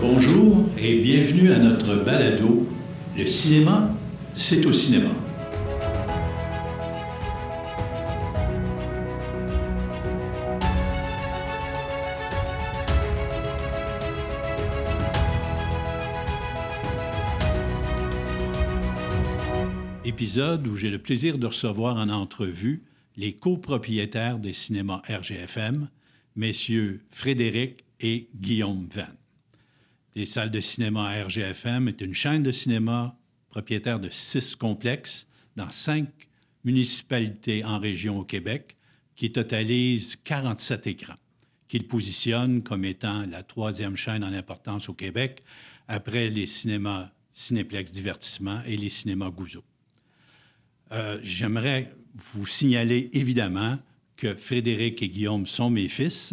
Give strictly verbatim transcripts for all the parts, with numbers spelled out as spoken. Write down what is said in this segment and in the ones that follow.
Bonjour et bienvenue à notre balado « Le cinéma, c'est au cinéma ». Épisode où j'ai le plaisir de recevoir en entrevue les copropriétaires des cinémas R G F M, messieurs Frédéric et Guillaume Vann. Les salles de cinéma à R G F M est une chaîne de cinéma propriétaire de six complexes dans cinq municipalités en région au Québec qui totalise quarante-sept écrans, qu'il positionne comme étant la troisième chaîne en importance au Québec après les cinémas Cinéplex Divertissement et les cinémas Guzzo. Euh, j'aimerais vous signaler évidemment que Frédéric et Guillaume sont mes fils,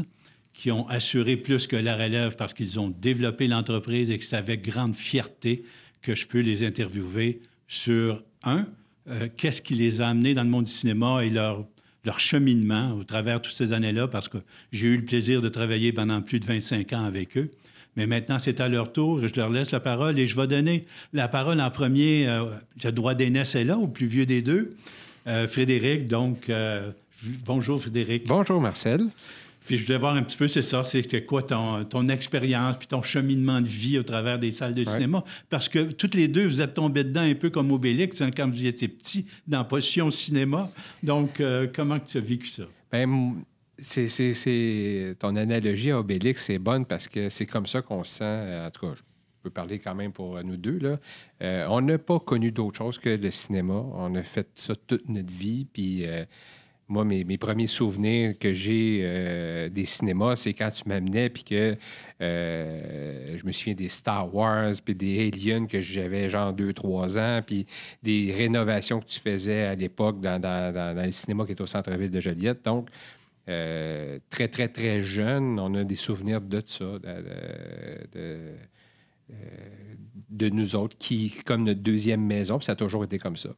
qui ont assuré plus que la relève parce qu'ils ont développé l'entreprise et que c'est avec grande fierté que je peux les interviewer sur, un, euh, qu'est-ce qui les a amenés dans le monde du cinéma et leur, leur cheminement au travers de toutes ces années-là, parce que j'ai eu le plaisir de travailler pendant plus de vingt-cinq ans avec eux. Mais maintenant, c'est à leur tour et je leur laisse la parole et je vais donner la parole en premier. Euh, le droit d'aînesse est là, au plus vieux des deux, euh, Frédéric. Donc, euh, bonjour Frédéric. Bonjour Marcel. Puis je voulais voir un petit peu, c'est ça, c'était quoi ton, ton expérience puis ton cheminement de vie au travers des salles de ouais. cinéma. Parce que toutes les deux, vous êtes tombés dedans un peu comme Obélix hein, quand vous étiez petit, dans la position cinéma. Donc, euh, comment tu as vécu ça? Bien, c'est, c'est, c'est... ton analogie à Obélix, c'est bonne parce que c'est comme ça qu'on se sent, en tout cas, je peux parler quand même pour nous deux, là. Euh, on n'a pas connu d'autre chose que le cinéma. On a fait ça toute notre vie, puis... Euh, Moi, mes, mes premiers souvenirs que j'ai euh, des cinémas, c'est quand tu m'amenais, puis que euh, je me souviens des Star Wars, puis des Aliens que j'avais genre deux trois ans, puis des rénovations que tu faisais à l'époque dans, dans, dans, dans le cinéma qui est au centre-ville de Joliette. Donc, euh, très, très, très jeune, on a des souvenirs de ça, de, de, de, de nous autres, qui comme notre deuxième maison, puis ça a toujours été comme ça.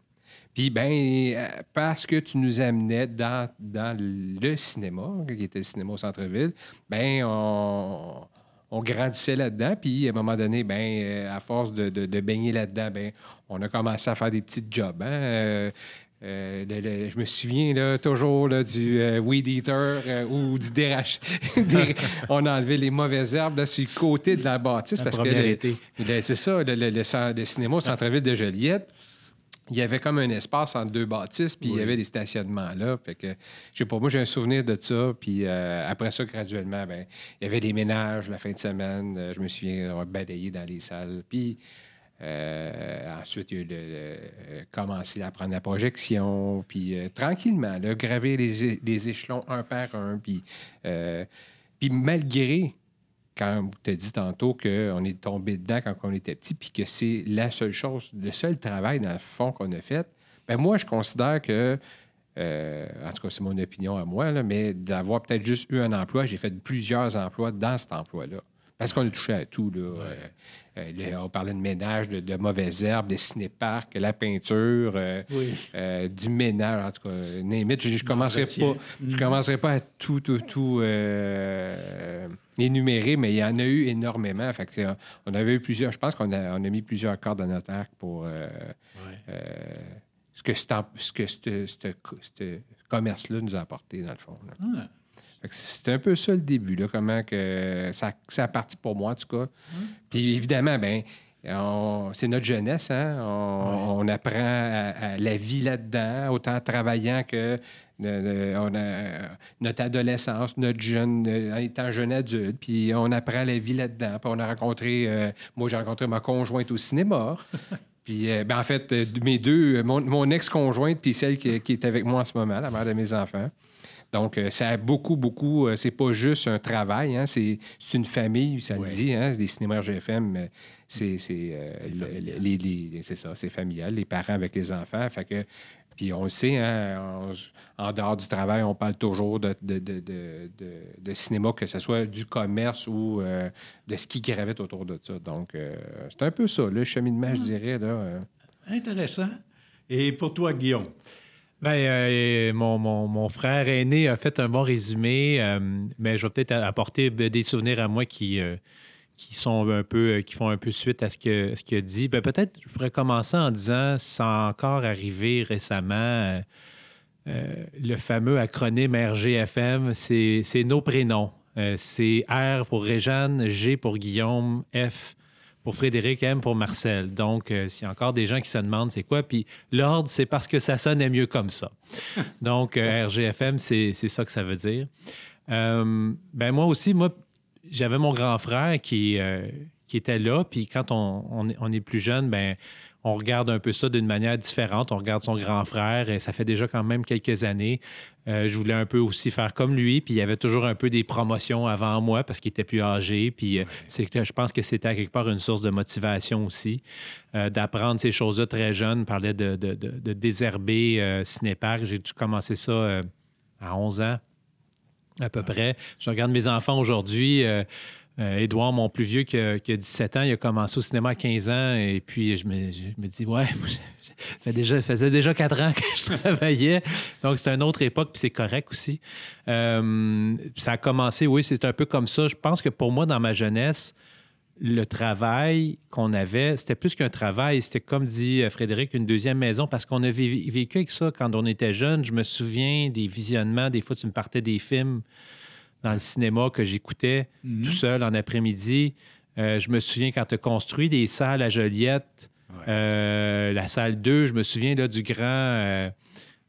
Puis, bien, parce que tu nous amenais dans, dans le cinéma, qui était le cinéma au centre-ville, bien, on, on grandissait là-dedans. Puis, à un moment donné, bien, à force de, de, de baigner là-dedans, bien, on a commencé à faire des petits jobs. Hein? Euh, euh, le, le, je me souviens, là, toujours, là, du euh, weed eater euh, ou du dérach... des... On a enlevé les mauvaises herbes, là, sur le côté de la bâtisse. La parce que le, le, c'est ça, le, le, le, le cinéma au centre-ville de Joliette. Il y avait comme un espace entre deux bâtisses, puis oui. Il y avait des stationnements là. Fait que, je sais pas, moi, j'ai un souvenir de ça. Puis euh, après ça, graduellement, ben, il y avait des ménages la fin de semaine. Euh, je me souviens d'avoir balayé dans les salles. Puis euh, ensuite, il y a eu le, le, commencé à prendre la projection. Puis euh, tranquillement, là, graver les, les échelons un par un. Puis, euh, puis malgré... Quand tu as dit tantôt qu'on est tombé dedans quand on était petit, puis que c'est la seule chose, le seul travail, dans le fond, qu'on a fait, bien, moi, je considère que, euh, en tout cas, c'est mon opinion à moi, là, mais d'avoir peut-être juste eu un emploi, j'ai fait plusieurs emplois dans cet emploi-là. Parce qu'on a touché à tout, là. Ouais. Euh, là on parlait de ménage, de, de mauvaises herbes, des cinéparcs, la peinture, euh, oui. euh, du ménage, en tout cas, limite, je ne commencerai, mm. commencerai pas à tout, tout, tout... Euh, énuméré, mais il y en a eu énormément. Fait que, on avait eu plusieurs... Je pense qu'on a, on a mis plusieurs cordes dans notre arc pour euh, ouais. euh, ce que ce commerce-là nous a apporté, dans le fond. Ah. Fait que c'était un peu ça, le début, là, comment que ça, ça a parti pour moi, en tout cas. Hum. Puis évidemment, bien... On, c'est notre jeunesse, hein? On, ouais. on apprend à, à la vie là-dedans, autant en travaillant que euh, on a, notre adolescence, notre jeune, en étant jeune adulte, puis on apprend la vie là-dedans. Puis on a rencontré, euh, moi j'ai rencontré ma conjointe au cinéma, puis euh, ben, en fait, mes deux, mon, mon ex-conjointe, puis celle qui, qui est avec moi en ce moment, la mère de mes enfants. Donc, ça a beaucoup, beaucoup... C'est pas juste un travail, hein, c'est, c'est une famille, ça ouais. le dit, hein, les cinémas R G F M, c'est... C'est, euh, c'est, les, les, les, c'est ça, c'est familial, les parents avec les enfants, fait que... Puis on le sait, hein, on, en dehors du travail, on parle toujours de, de, de, de, de cinéma, que ce soit du commerce ou euh, de ce qui gravite autour de ça. Donc, euh, c'est un peu ça, le cheminement, ah. je dirais, là. Euh... Intéressant. Et pour toi, Guillaume? Bien, euh, mon, mon, mon frère aîné a fait un bon résumé, euh, mais je vais peut-être apporter des souvenirs à moi qui, euh, qui sont un peu, qui font un peu suite à ce que ce qu'il a dit. Bien, peut-être je pourrais commencer en disant, ça a encore arrivé récemment, euh, euh, le fameux acronyme R G F M, c'est, c'est nos prénoms. Euh, c'est R pour Réjeanne, G pour Guillaume, F pour Frédéric, M pour Marcel. Donc, euh, s'il y a encore des gens qui se demandent c'est quoi, puis l'ordre, c'est parce que ça sonnait mieux comme ça. Donc, euh, R G F M, c'est, c'est ça que ça veut dire. Euh, ben moi aussi, moi, j'avais mon grand frère qui, euh, qui était là, puis quand on, on, on est plus jeune, ben on regarde un peu ça d'une manière différente. On regarde son grand frère, et ça fait déjà quand même quelques années. Euh, je voulais un peu aussi faire comme lui, puis il y avait toujours un peu des promotions avant moi parce qu'il était plus âgé, puis euh, c'est, je pense que c'était à quelque part une source de motivation aussi, euh, d'apprendre ces choses-là très jeune. On parlait de, de, de, de désherber euh, Cinéparc. J'ai commencé ça euh, à onze ans. À peu près. Je regarde mes enfants aujourd'hui. Euh, euh, Édouard, mon plus vieux, qui a, qui a dix-sept ans, il a commencé au cinéma à quinze ans. Et puis, je me, je me dis, ouais, moi, je, je fais déjà, faisais déjà quatre ans que je travaillais. Donc, c'est une autre époque, puis c'est correct aussi. Euh, ça a commencé, oui, c'est un peu comme ça. Je pense que pour moi, dans ma jeunesse, le travail qu'on avait, c'était plus qu'un travail. C'était, comme dit Frédéric, une deuxième maison parce qu'on a vécu avec ça quand on était jeune. Je me souviens des visionnements. Des fois, tu me partais des films dans le cinéma que j'écoutais mm-hmm. tout seul en après-midi. Euh, je me souviens quand tu as construit des salles à Joliette, ouais. euh, la salle deux, je me souviens là, du grand... Euh,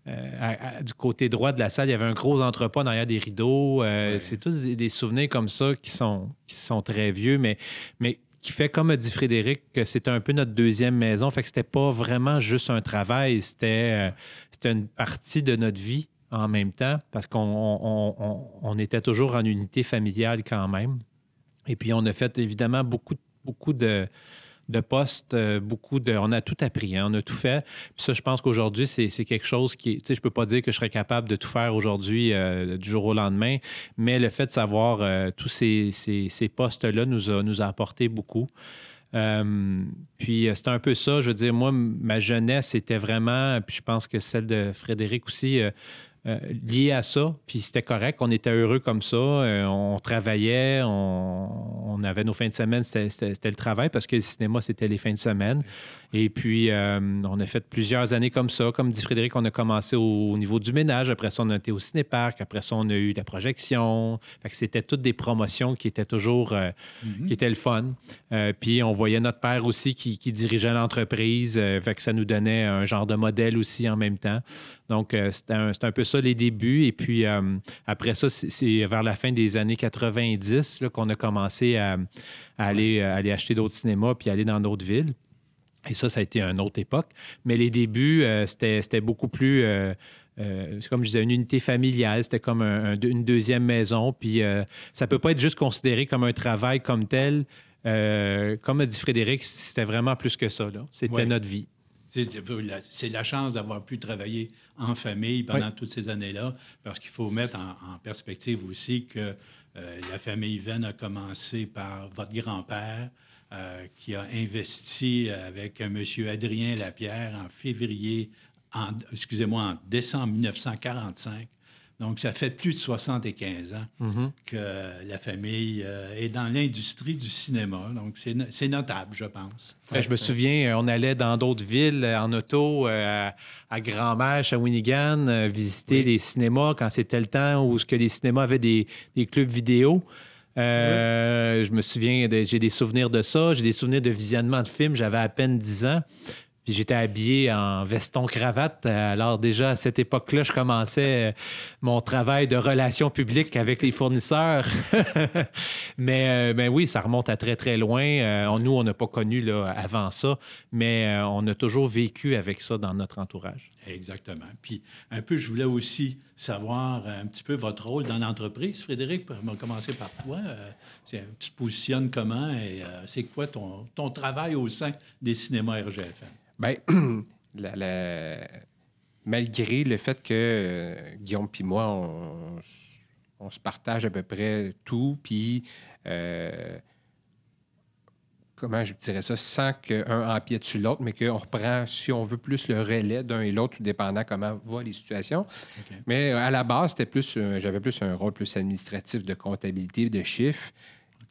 Euh, à, à, du côté droit de la salle, il y avait un gros entrepôt derrière des rideaux. Euh, ouais. C'est tous des, des souvenirs comme ça qui sont, qui sont très vieux, mais, mais qui fait, comme a dit Frédéric, que c'était un peu notre deuxième maison. Fait que c'était pas vraiment juste un travail, c'était, euh, c'était une partie de notre vie en même temps, parce qu'on on, on, on était toujours en unité familiale quand même. Et puis, on a fait évidemment beaucoup, beaucoup de... de postes, beaucoup de... On a tout appris, hein, on a tout fait. Puis ça, je pense qu'aujourd'hui, c'est, c'est quelque chose qui... Tu sais, je peux pas dire que je serais capable de tout faire aujourd'hui, euh, du jour au lendemain, mais le fait de savoir euh, tous ces, ces, ces postes-là nous a, nous a apporté beaucoup. Euh, puis c'est un peu ça, je veux dire, moi, ma jeunesse était vraiment, puis je pense que celle de Frédéric aussi... Euh, Euh, lié à ça, puis c'était correct, on était heureux comme ça, euh, on travaillait, on, on avait nos fins de semaine, c'était, c'était, c'était le travail, parce que le cinéma, c'était les fins de semaine. Et puis, euh, on a fait plusieurs années comme ça. Comme dit Frédéric, on a commencé au, au niveau du ménage, après ça, on a été au cinéparc, après ça, on a eu la projection. Fait que c'était toutes des promotions qui étaient toujours, euh, mm-hmm. qui étaient le fun. Euh, puis, on voyait notre père aussi qui, qui dirigeait l'entreprise, euh, fait que ça nous donnait un genre de modèle aussi en même temps. Donc, euh, c'était, un, c'était un peu ça, les débuts. Et puis, euh, après ça, c'est, c'est vers la fin des années quatre-vingt-dix là, qu'on a commencé à, à aller, à aller acheter d'autres cinémas puis aller dans d'autres villes. Et ça, ça a été une autre époque. Mais les débuts, euh, c'était, c'était beaucoup plus... Euh, Euh, c'est comme je disais, une unité familiale, c'était comme un, un, une deuxième maison, puis euh, ça peut pas être juste considéré comme un travail comme tel. Euh, comme a dit Frédéric, c'était vraiment plus que ça, là. C'était ouais. notre vie. C'est, c'est la chance d'avoir pu travailler en famille pendant ouais. toutes ces années-là, parce qu'il faut mettre en, en perspective aussi que euh, la famille Vann a commencé par votre grand-père, euh, qui a investi avec M. Adrien Lapierre en février En, excusez-moi, en décembre dix-neuf cent quarante-cinq. Donc, ça fait plus de soixante-quinze ans mm-hmm. que la famille euh, est dans l'industrie du cinéma. Donc, c'est, no- c'est notable, je pense. Ouais, je me souviens, on allait dans d'autres villes en auto, euh, à Grand-Mère, à Winnigan, euh, visiter oui. les cinémas quand c'était le temps où que les cinémas avaient des, des clubs vidéo. Euh, oui. Je me souviens, de, j'ai des souvenirs de ça. J'ai des souvenirs de visionnement de films. J'avais à peine dix ans. Puis j'étais habillé en veston-cravate. Alors déjà, à cette époque-là, je commençais mon travail de relations publiques avec les fournisseurs. Mais ben oui, ça remonte à très, très loin. Nous, on n'a pas connu là, avant ça, mais on a toujours vécu avec ça dans notre entourage. Exactement. Puis un peu, je voulais aussi savoir un petit peu votre rôle dans l'entreprise. Frédéric, on va commencer par toi. Tu te positionnes comment et c'est quoi ton, ton travail au sein des cinémas R G F M? Bien, la, la... malgré le fait que euh, Guillaume puis moi, on, on se partage à peu près tout, puis euh, comment je dirais ça, sans qu'un empiète dessus l'autre, mais qu'on reprend, si on veut, plus le relais d'un et l'autre, tout dépendant comment vont les situations. Okay. Mais à la base, c'était plus, euh, j'avais plus un rôle plus administratif de comptabilité, de chiffres,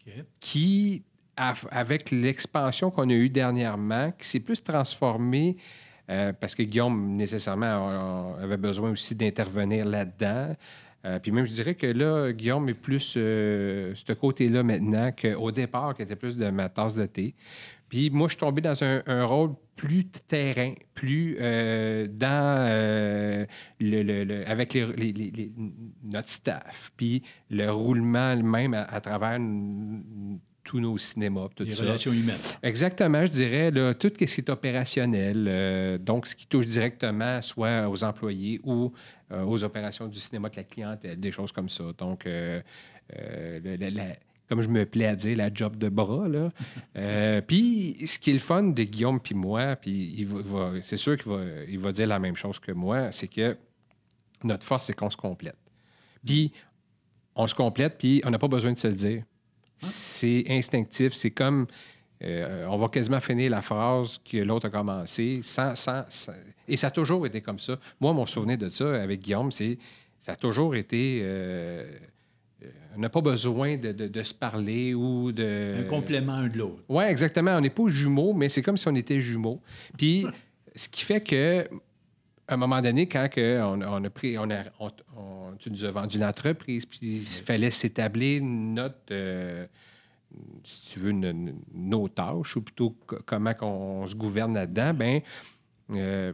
okay. qui avec l'expansion qu'on a eue dernièrement, qui s'est plus transformée, euh, parce que Guillaume, nécessairement, avait besoin aussi d'intervenir là-dedans. Euh, puis même, je dirais que là, Guillaume est plus euh, ce côté-là maintenant qu'au départ, qui était plus de ma tasse de thé. Puis moi, je suis tombé dans un, un rôle plus terrain, plus euh, dans euh, le, le, le avec les, les, les, les, notre staff, puis le roulement même à, à travers une, tous nos cinémas. Tout les ça. Relations humaines. Exactement, je dirais, là, tout ce qui est opérationnel, euh, donc ce qui touche directement soit aux employés ou euh, aux opérations du cinéma avec la clientèle, des choses comme ça. Donc, euh, euh, la, la, comme je me plais à dire, la job de bras, là. euh, puis, ce qui est le fun de Guillaume puis moi, puis il va, va, c'est sûr qu'il va, il va dire la même chose que moi, c'est que notre force, c'est qu'on se complète. Puis, on se complète, puis on n'a pas besoin de se le dire. C'est instinctif. C'est comme... Euh, on va quasiment finir la phrase que l'autre a commencée. Sans, sans, sans... Et ça a toujours été comme ça. Moi, mon souvenir de ça avec Guillaume, c'est... Ça a toujours été... Euh... On n'a pas besoin de, de, de se parler ou de... Un complément un de l'autre. Oui, exactement. On n'est pas jumeaux, mais c'est comme si on était jumeaux. Puis, ce qui fait que... À un moment donné, quand que on, on a pris, on a, on, on, tu nous as vendu l'entreprise, puis il fallait s'établir notre, euh, si tu veux, nos, nos tâches, ou plutôt comment on se gouverne là-dedans, bien, euh,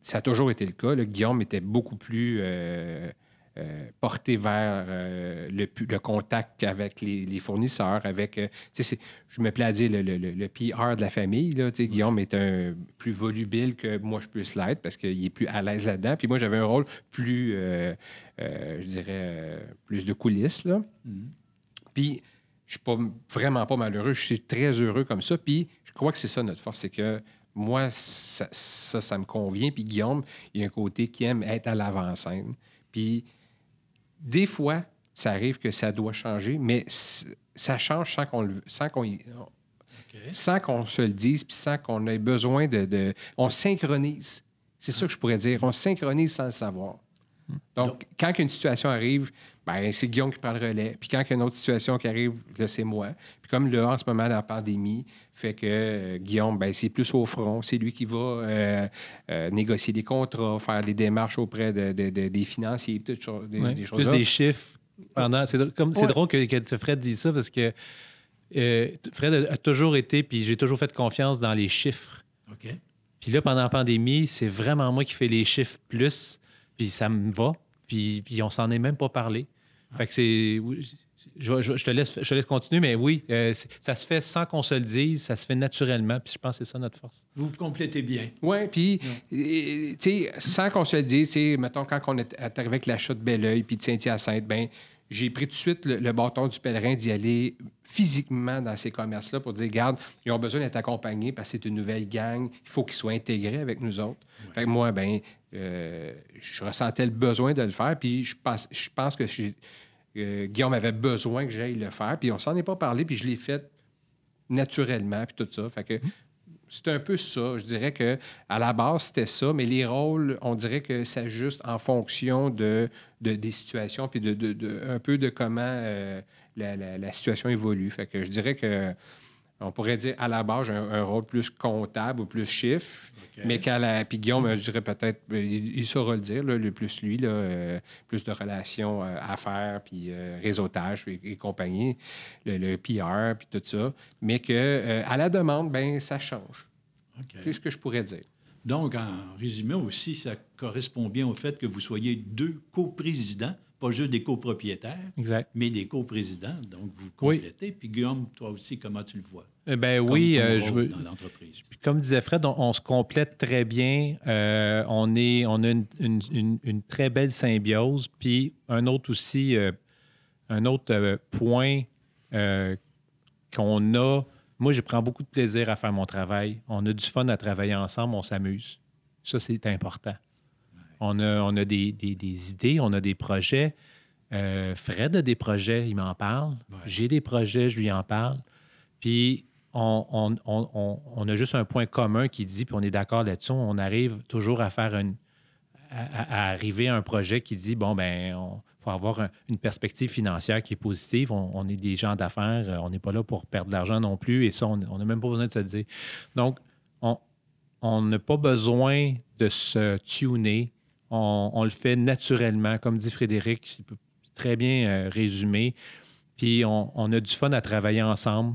ça a toujours été le cas. Là. Guillaume était beaucoup plus euh, euh, porté vers euh, le, le contact avec les, les fournisseurs, avec, euh, tu sais, je me plais à dire, le, le, le P R de la famille, là, tu sais, Guillaume est un... plus volubile que moi je puisse l'être parce qu'il est plus à l'aise là-dedans. Puis moi, j'avais un rôle plus, euh, euh, je dirais, euh, plus de coulisses, là. Mm-hmm. Puis je suis pas, vraiment pas malheureux. Je suis très heureux comme ça. Puis je crois que c'est ça notre force, c'est que moi, ça, ça, ça me convient. Puis Guillaume, il y a un côté qui aime être à l'avant-scène. Puis des fois, ça arrive que ça doit changer, mais ça change sans qu'on le... Sans qu'on y... Okay. Sans qu'on se le dise, puis sans qu'on ait besoin de... de... On synchronise. C'est ça que je pourrais dire. On synchronise sans le savoir. Donc, Donc. quand une situation arrive, ben, c'est Guillaume qui prend le relais. Puis quand il y a une autre situation qui arrive, là, c'est moi. Puis comme là, en ce moment, la pandémie, fait que euh, Guillaume, ben, c'est plus au front. C'est lui qui va euh, euh, négocier des contrats, faire des démarches auprès de, de, de, des financiers, des, ouais. des choses-là. Plus des chiffres. Pendant... C'est, comme, c'est ouais. drôle que, que Fred dise ça, parce que Euh, Fred a toujours été, puis j'ai toujours fait confiance dans les chiffres. OK. Puis là, pendant la pandémie, c'est vraiment moi qui fais les chiffres plus, puis ça me va, puis, puis on s'en est même pas parlé. Ah. Fait que c'est... Je, je, je, te laisse, je te laisse continuer, mais oui, euh, ça se fait sans qu'on se le dise, ça se fait naturellement, puis je pense que c'est ça notre force. Vous complétez bien. Oui, puis, tu sais, sans qu'on se le dise, tu sais, mettons, quand on est arrivé avec l'achat de Beloeil, puis de Saint-Hyacinthe, bien... J'ai pris tout de suite le, le bâton du pèlerin d'y aller physiquement dans ces commerces-là pour dire, regarde, ils ont besoin d'être accompagnés parce que c'est une nouvelle gang, il faut qu'ils soient intégrés avec nous autres. Ouais. Fait que moi, bien, euh, je ressentais le besoin de le faire, puis je pense, je pense que je, euh, Guillaume avait besoin que j'aille le faire, puis on s'en est pas parlé, puis je l'ai fait naturellement, puis tout ça. Fait que mmh. c'est un peu ça. Je dirais que à la base, c'était ça, mais les rôles, on dirait que ça s'ajuste en fonction de, de, des situations puis de, de, de, un peu de comment euh, la, la, la situation évolue. Fait que je dirais que on pourrait dire à la base, j'ai un, un rôle plus comptable ou plus chiffre, okay. mais qu'à la... Puis Guillaume, je dirais peut-être, il, il saura le dire, là, le plus lui, là, euh, plus de relations euh, affaires, puis euh, réseautage et, et compagnie, le, le P R, puis tout ça, mais qu'à euh, la demande, bien, ça change. Okay. C'est ce que je pourrais dire. Donc, en résumé aussi, ça correspond bien au fait que vous soyez deux coprésidents, pas juste des copropriétaires, exact. mais des coprésidents. Donc, vous complétez. Oui. Puis, Guillaume, toi aussi, comment tu le vois? Eh bien, comme oui. Euh, je veux... Dans l'entreprise. Puis, comme disait Fred, on, on se complète très bien. Euh, on, est, on a une, une, une, une très belle symbiose. Puis, un autre aussi, euh, un autre euh, point euh, qu'on a... Moi, je prends beaucoup de plaisir à faire mon travail. On a du fun à travailler ensemble. On s'amuse. Ça, c'est important. On a, on a des, des, des idées, on a des projets. Euh, Fred a des projets, il m'en parle. Ouais. J'ai des projets, je lui en parle. Puis, on, on, on, on, on a juste un point commun qui dit, puis on est d'accord là-dessus, on arrive toujours à faire une, à, à arriver à un projet qui dit, bon, ben, on faut avoir un, une perspective financière qui est positive. On, on est des gens d'affaires, on n'est pas là pour perdre de l'argent non plus. Et ça, on n'a même pas besoin de se le dire. Donc, on, on n'a pas besoin de se tuner. On, on le fait naturellement, comme dit Frédéric, il peut très bien euh, résumer. Puis on, on a du fun à travailler ensemble.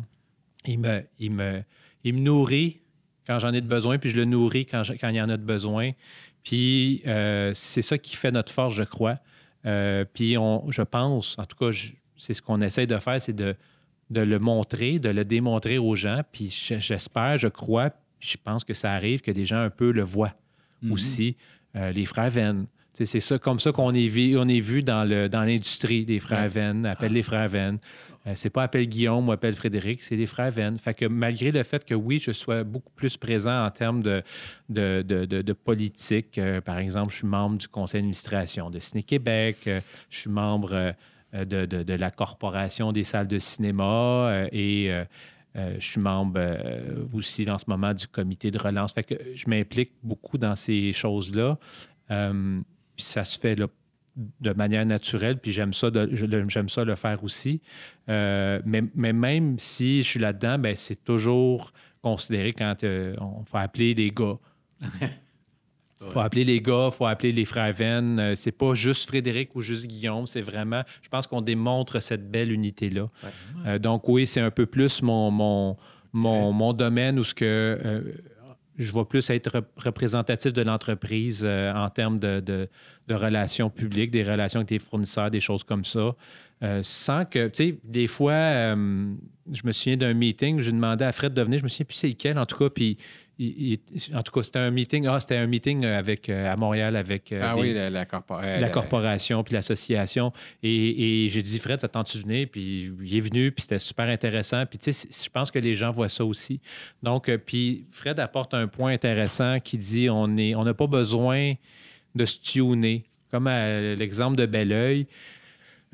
Il me, il me, il me nourrit quand j'en ai de besoin, puis je le nourris quand, je, quand il y en a de besoin. Puis euh, c'est ça qui fait notre force, je crois. Euh, puis on, je pense, en tout cas, je, c'est ce qu'on essaie de faire, c'est de, de le montrer, de le démontrer aux gens. Puis j'espère, je crois, je pense que ça arrive que des gens un peu le voient mm-hmm. aussi. Euh, les frères Vann. T'sais, c'est ça, comme ça qu'on est vu, on est vu dans, le, dans l'industrie des frères Vann. Appelle ah. les frères Vann. Euh, c'est pas appelle Guillaume ou appelle Frédéric, c'est les frères Vann. Fait que malgré le fait que oui, je sois beaucoup plus présent en termes de, de, de, de, de politique, euh, par exemple, je suis membre du conseil d'administration de Cine-Québec, euh, je suis membre euh, de, de, de la corporation des salles de cinéma euh, et euh, euh, je suis membre euh, aussi en ce moment du comité de relance. Fait que je m'implique beaucoup dans ces choses-là. Euh, Puis ça se fait là, de manière naturelle, puis j'aime ça, de, j'aime ça le faire aussi. Euh, mais, mais même si je suis là-dedans, bien, c'est toujours considéré quand euh, on faut appeler les gars. Il faut appeler les gars, il faut appeler les frères Vann. C'est pas juste Frédéric ou juste Guillaume, c'est vraiment... Je pense qu'on démontre cette belle unité-là. Ouais. Euh, donc oui, c'est un peu plus mon, mon, mon, ouais. mon domaine où ce que... Euh, je vais plus être rep- représentatif de l'entreprise euh, en termes de, de, de relations publiques, des relations avec des fournisseurs, des choses comme ça. Euh, sans que, tu sais, des fois, euh, je me souviens d'un meeting, j'ai demandé à Fred de venir, je me souviens plus c'est lequel, en tout cas, puis il, il, en tout cas, c'était un meeting, ah, c'était un meeting avec, euh, à Montréal avec euh, ah des, oui, la, la, corpora- la, la corporation puis l'association. Et, et j'ai dit, Fred, t'attends-tu de venir? Puis il est venu, puis c'était super intéressant. Puis tu sais, je pense que les gens voient ça aussi. Donc, euh, puis Fred apporte un point intéressant qui dit, on est, on n'a pas besoin de se tuner. Comme à l'exemple de Beloeil,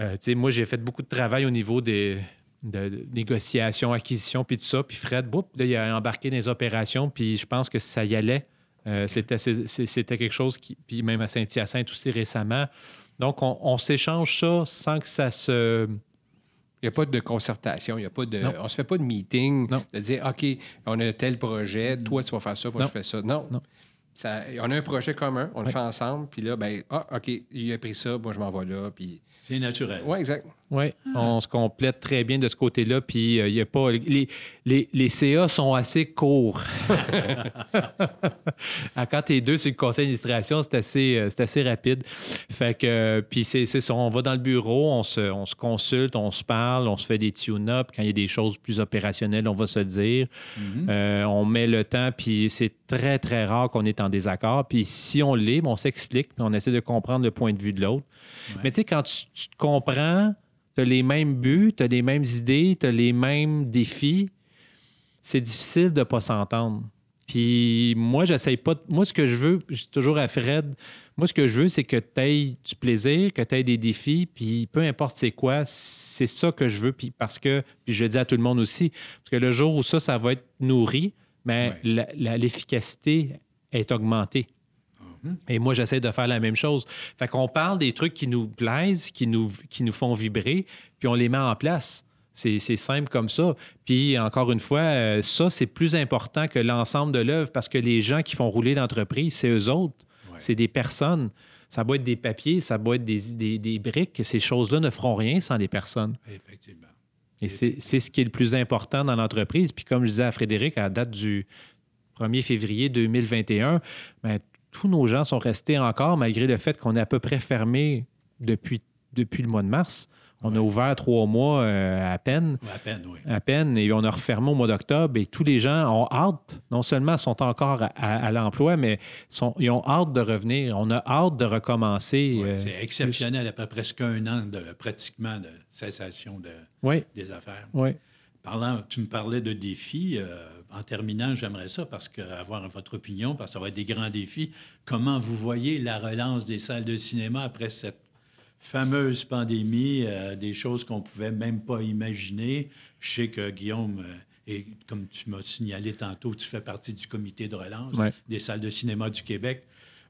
euh, tu sais, moi, j'ai fait beaucoup de travail au niveau des... de négociation, acquisition, puis tout ça. Puis Fred, boum, là, il a embarqué dans les opérations, puis je pense que ça y allait. Euh, c'était, c'était quelque chose qui... Puis même à Saint-Hyacinthe aussi récemment. Donc, on, on s'échange ça sans que ça se... Il n'y a pas de concertation, il y a pas de... Non. On ne se fait pas de meeting, non. de dire, OK, on a tel projet, toi, tu vas faire ça, moi, non. je fais ça. Non. non. Ça, on a un projet commun, on ouais. le fait ensemble, puis là, ben ah, OK, il a pris ça, moi, je m'en vais là, puis... C'est naturel. Oui, exact. Oui, ah. on se complète très bien de ce côté-là. Puis il euh, n'y a pas. Les, les, les C A sont assez courts. Quand tu es deux sur le conseil d'administration, c'est assez, euh, c'est assez rapide. Fait que, euh, puis c'est, c'est ça. On va dans le bureau, on se, on se consulte, on se parle, on se fait des tune-up. Quand il y a des choses plus opérationnelles, on va se dire. Mm-hmm. Euh, on met le temps, puis c'est très, très rare qu'on est en désaccord. Puis si on l'est, ben, on s'explique, puis on essaie de comprendre le point de vue de l'autre. Ouais. Mais tu sais, quand tu Tu te comprends, tu as les mêmes buts, tu as les mêmes idées, tu as les mêmes défis. C'est difficile de ne pas s'entendre. Puis moi, j'essaye pas... De... Moi, ce que je veux, je dis toujours à Fred, moi, ce que je veux, c'est que tu aies du plaisir, que tu aies des défis, puis peu importe c'est quoi, c'est ça que je veux. Puis parce que, puis je le dis à tout le monde aussi, parce que le jour où ça, ça va être nourri, bien, ouais. la, la, l'efficacité est augmentée. Et moi, j'essaie de faire la même chose. Fait qu'on parle des trucs qui nous plaisent, qui nous, qui nous font vibrer, puis on les met en place. C'est, c'est simple comme ça. Puis, encore une fois, ça, c'est plus important que l'ensemble de l'œuvre parce que les gens qui font rouler l'entreprise, c'est eux autres. Ouais. C'est des personnes. Ça doit être des papiers, ça doit être des, des, des briques. Ces choses-là ne feront rien sans les personnes. Effectivement. Et c'est, c'est ce qui est le plus important dans l'entreprise. Puis, comme je disais à Frédéric, à la date du premier février deux mille vingt et un, bien, tous nos gens sont restés encore, malgré le fait qu'on est à peu près fermé depuis, depuis le mois de mars. On ouais. a ouvert trois mois euh, à peine. À peine, oui. À peine, et on a refermé au mois d'octobre. Et tous les gens ont hâte, non seulement sont encore à, à, à l'emploi, mais sont, ils ont hâte de revenir. On a hâte de recommencer. Ouais, euh, c'est exceptionnel, après presque un an, de, pratiquement, de cessation de, ouais. des affaires. Oui. Parlant, tu me parlais de défis. Euh, en terminant, j'aimerais ça, parce que avoir votre opinion, parce que ça va être des grands défis. Comment vous voyez la relance des salles de cinéma après cette fameuse pandémie, euh, des choses qu'on ne pouvait même pas imaginer? Je sais que Guillaume, euh, et comme tu m'as signalé tantôt, tu fais partie du comité de relance ouais. des salles de cinéma du Québec.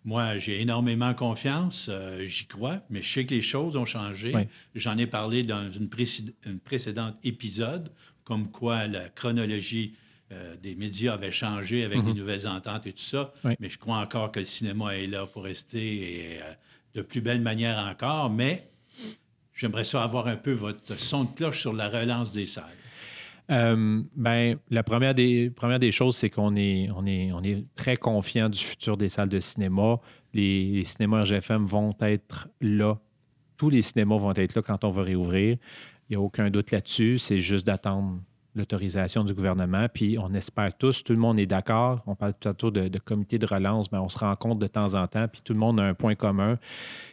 Moi, j'ai énormément confiance, euh, j'y crois, mais je sais que les choses ont changé. Oui. J'en ai parlé dans une, pré- une précédente épisode, comme quoi la chronologie euh, des médias avait changé avec mm-hmm. les nouvelles ententes et tout ça. Oui. Mais je crois encore que le cinéma est là pour rester et euh, de plus belle manière encore. Mais j'aimerais ça avoir un peu votre son de cloche sur la relance des salles. Euh, ben, la première des, première des choses, c'est qu'on est, on est, on est très confiant du futur des salles de cinéma. Les, les cinémas R G F M vont être là. Tous les cinémas vont être là quand on va réouvrir. Il n'y a aucun doute là-dessus. C'est juste d'attendre l'autorisation du gouvernement. Puis on espère tous, tout le monde est d'accord. On parle plutôt de, de comité de relance, mais on se rencontre de temps en temps. Puis tout le monde a un point commun,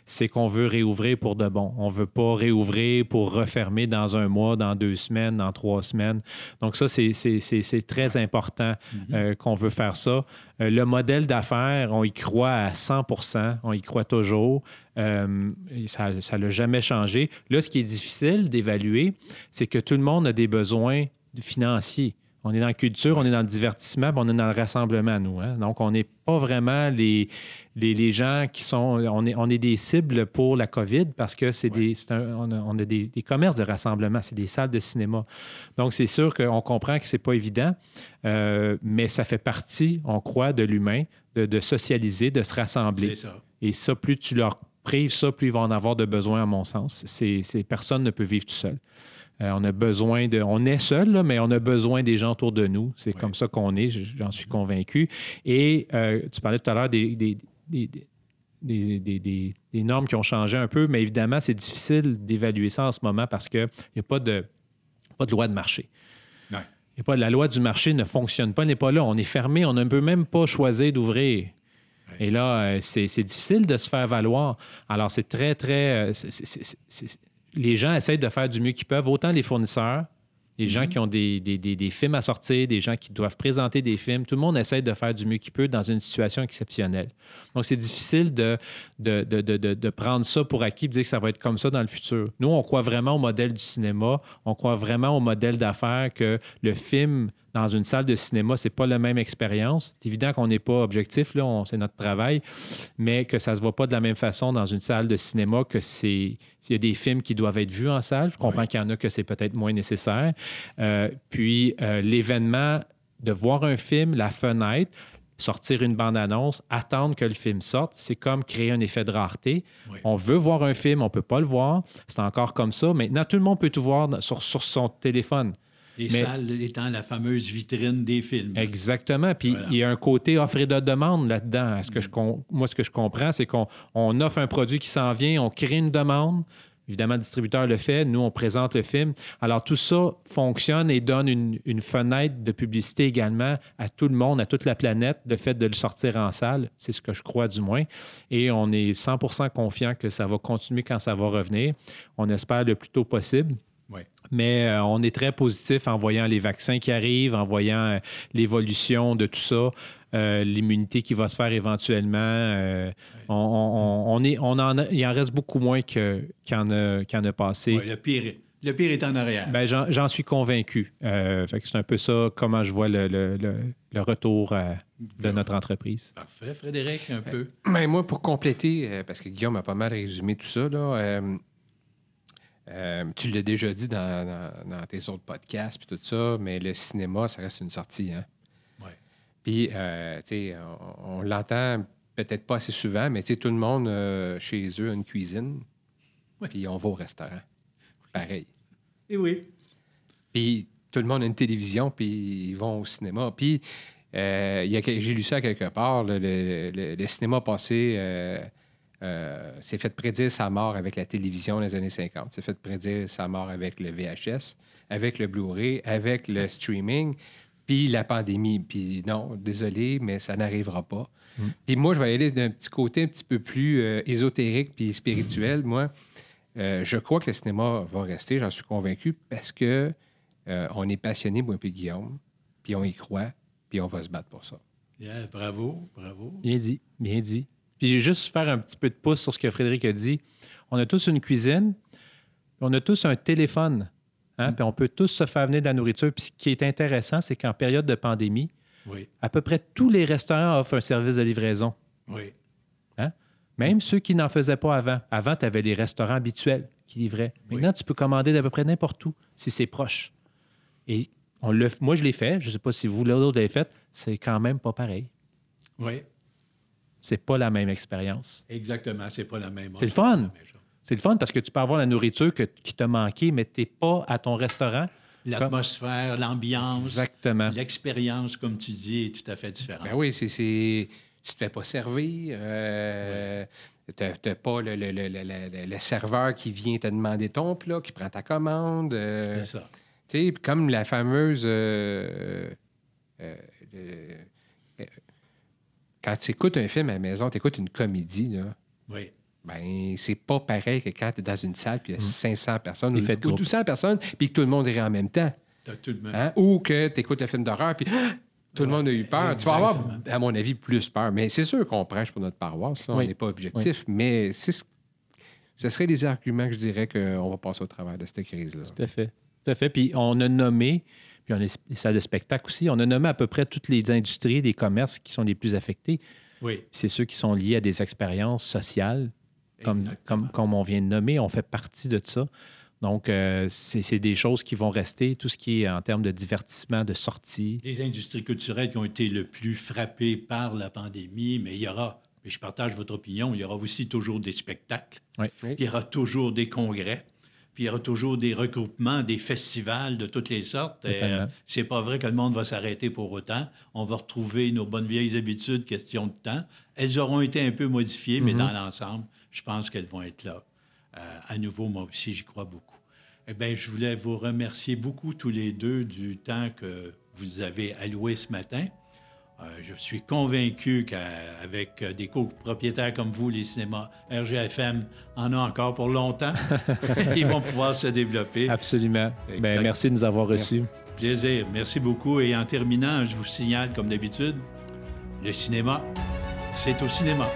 c'est qu'on veut réouvrir pour de bon. On ne veut pas réouvrir pour refermer dans un mois, dans deux semaines, dans trois semaines. Donc ça, c'est, c'est, c'est, c'est très important mm-hmm. euh, qu'on veut faire ça. Euh, le modèle d'affaires, on y croit à cent pour cent, on y croit toujours. Euh, ça ne l'a jamais changé. Là, ce qui est difficile d'évaluer, c'est que tout le monde a des besoins financiers. On est dans la culture, on est dans le divertissement, puis on est dans le rassemblement, nous. Hein? Donc, on n'est pas vraiment les, les, les gens qui sont... On est, on est des cibles pour la COVID parce que c'est ouais. des, c'est un, on a, on a des, des commerces de rassemblement, c'est des salles de cinéma. Donc, c'est sûr qu'on comprend que c'est pas évident, euh, mais ça fait partie, on croit, de l'humain, de, de socialiser, de se rassembler. C'est ça. Et ça, plus tu leur prives ça, plus ils vont en avoir de besoin, à mon sens. C'est, c'est, personne ne peut vivre tout seul. Euh, on a besoin de... On est seul, là, mais on a besoin des gens autour de nous. C'est ouais. comme ça qu'on est, j'en suis convaincu. Et euh, tu parlais tout à l'heure des, des, des, des, des, des, des normes qui ont changé un peu, mais évidemment, c'est difficile d'évaluer ça en ce moment parce qu'il n'y a pas de, pas de loi de marché. Ouais. Y a pas, la loi du marché ne fonctionne pas, n'est pas là. On est fermé, on ne peut même pas choisir d'ouvrir. Ouais. Et là, c'est, c'est difficile de se faire valoir. Alors, c'est très, très... C'est, c'est, c'est, c'est, les gens essayent de faire du mieux qu'ils peuvent, autant les fournisseurs, les mm-hmm. gens qui ont des, des, des, des films à sortir, des gens qui doivent présenter des films. Tout le monde essaie de faire du mieux qu'il peut dans une situation exceptionnelle. Donc, c'est difficile de, de, de, de, de prendre ça pour acquis et de dire que ça va être comme ça dans le futur. Nous, on croit vraiment au modèle du cinéma. On croit vraiment au modèle d'affaires que le film... Dans une salle de cinéma, c'est pas la même expérience. C'est évident qu'on n'est pas objectif, là, on, c'est notre travail, mais que ça se voit pas de la même façon dans une salle de cinéma, que c'est... Il y a des films qui doivent être vus en salle. Je comprends oui. qu'il y en a que c'est peut-être moins nécessaire. Euh, puis euh, l'événement de voir un film, la fenêtre, sortir une bande-annonce, attendre que le film sorte, c'est comme créer un effet de rareté. Oui. On veut voir un film, on ne peut pas le voir. C'est encore comme ça. Maintenant, tout le monde peut tout voir sur, sur son téléphone. Les mais, salles étant la fameuse vitrine des films. Exactement. Puis voilà. Il y a un côté offre et de demande là-dedans. Est-ce que je, moi, ce que je comprends, c'est qu'on on offre un produit qui s'en vient, on crée une demande. Évidemment, le distributeur le fait. Nous, on présente le film. Alors, tout ça fonctionne et donne une, une fenêtre de publicité également à tout le monde, à toute la planète, le fait de le sortir en salle. C'est ce que je crois, du moins. Et on est cent pour cent confiant que ça va continuer quand ça va revenir. On espère le plus tôt possible. Oui. Mais euh, on est très positif en voyant les vaccins qui arrivent, en voyant euh, l'évolution de tout ça, euh, l'immunité qui va se faire éventuellement. Euh, oui. on, on, on est, on en a, il en reste beaucoup moins que, qu'en, a, qu'en a passé. Oui, le pire, le pire est en arrière. Bien, j'en, j'en suis convaincu. Euh, fait que c'est un peu ça, comment je vois le, le, le, le retour euh, de notre entreprise. Parfait. Frédéric, un euh, peu. Ben, moi, pour compléter, euh, parce que Guillaume a pas mal résumé tout ça, là... Euh, Euh, tu l'as déjà dit dans, dans, dans tes autres podcasts puis tout ça, mais le cinéma, ça reste une sortie, hein? Oui. Puis, euh, tu sais, on, on l'entend peut-être pas assez souvent, mais tu sais, tout le monde, euh, chez eux, a une cuisine. Oui. Puis on va au restaurant. Oui. Pareil. Et oui. Puis tout le monde a une télévision, puis ils vont au cinéma. Puis, euh, y a, j'ai lu ça quelque part, le, le, le, le cinéma passé... Euh, Euh, c'est fait prédire sa mort avec la télévision dans les années cinquante. C'est fait prédire sa mort avec le V H S, avec le Blu-ray, avec le streaming, puis la pandémie. Puis non, désolé, mais ça n'arrivera pas. Mm. Puis moi, je vais aller d'un petit côté un petit peu plus euh, ésotérique puis spirituel. Moi, euh, je crois que le cinéma va rester, j'en suis convaincu, parce que euh, on est passionné, moi et Guillaume, puis on y croit, puis on va se battre pour ça. Yeah, bravo, bravo. Bien dit, bien dit. Puis, j'ai juste faire un petit peu de pouce sur ce que Frédéric a dit. On a tous une cuisine, on a tous un téléphone, hein? Mm. Puis on peut tous se faire venir de la nourriture. Puis, ce qui est intéressant, c'est qu'en période de pandémie, oui. à peu près tous les restaurants offrent un service de livraison. Oui. Même ceux qui n'en faisaient pas avant. Avant, tu avais les restaurants habituels qui livraient. Maintenant, oui. tu peux commander d'à peu près n'importe où, si c'est proche. Et on le, moi, je l'ai fait. Je ne sais pas si vous, l'autre, l'avez fait. C'est quand même pas pareil. Oui. C'est pas la même expérience. Exactement. C'est pas la même. C'est le fun. C'est le fun parce que tu peux avoir la nourriture que, qui t'a manqué, mais tu n'es pas à ton restaurant. L'atmosphère, comme... l'ambiance. Exactement. L'expérience, comme tu dis, est tout à fait différente. Ben oui, c'est... c'est... Tu te fais pas servir, euh, ouais. t'as, t'as pas le, le, le, le, le serveur qui vient te demander ton plat, qui prend ta commande. Euh, c'est ça. Tu sais, comme la fameuse... Euh, euh, euh, quand tu écoutes un film à la maison, tu écoutes une comédie, là. Oui. Ben, c'est pas pareil que quand tu es dans une salle puis il y a mmh. cinq cents personnes ou, ou deux cents personnes puis que tout le monde rit en même temps. T'as tout le même. Hein? Ou que tu écoutes un film d'horreur puis... Tout le monde a eu peur. Exactement. Tu vas avoir, à mon avis, plus peur. Mais c'est sûr qu'on prêche pour notre paroisse. Là, oui. On n'est pas objectif. Oui. Mais c'est ce... ce serait des arguments que je dirais qu'on va passer au travers de cette crise-là. Tout à fait. Tout à fait. Puis on a nommé, puis on est les salles de spectacle aussi, on a nommé à peu près toutes les industries, les commerces qui sont les plus affectés. Oui. C'est ceux qui sont liés à des expériences sociales, comme, comme, comme on vient de nommer. On fait partie de ça. Donc, euh, c'est, c'est des choses qui vont rester, tout ce qui est en termes de divertissement, de sortie. Les industries culturelles qui ont été le plus frappées par la pandémie, mais il y aura, et je partage votre opinion, il y aura aussi toujours des spectacles, oui. Oui. Puis il y aura toujours des congrès, puis il y aura toujours des regroupements, des festivals de toutes les sortes. Et, euh, c'est pas vrai que le monde va s'arrêter pour autant. On va retrouver nos bonnes vieilles habitudes, question de temps. Elles auront été un peu modifiées, mm-hmm. mais dans l'ensemble, je pense qu'elles vont être là. Euh, à nouveau, moi aussi, j'y crois beaucoup. Eh bien, je voulais vous remercier beaucoup tous les deux du temps que vous avez alloué ce matin. Euh, je suis convaincu qu'avec des copropriétaires comme vous, les cinémas R G F M en ont encore pour longtemps. Ils vont pouvoir se développer. Absolument. Bien, merci de nous avoir reçus. Plaisir. Merci beaucoup. Et en terminant, je vous signale, comme d'habitude, le cinéma, c'est au cinéma.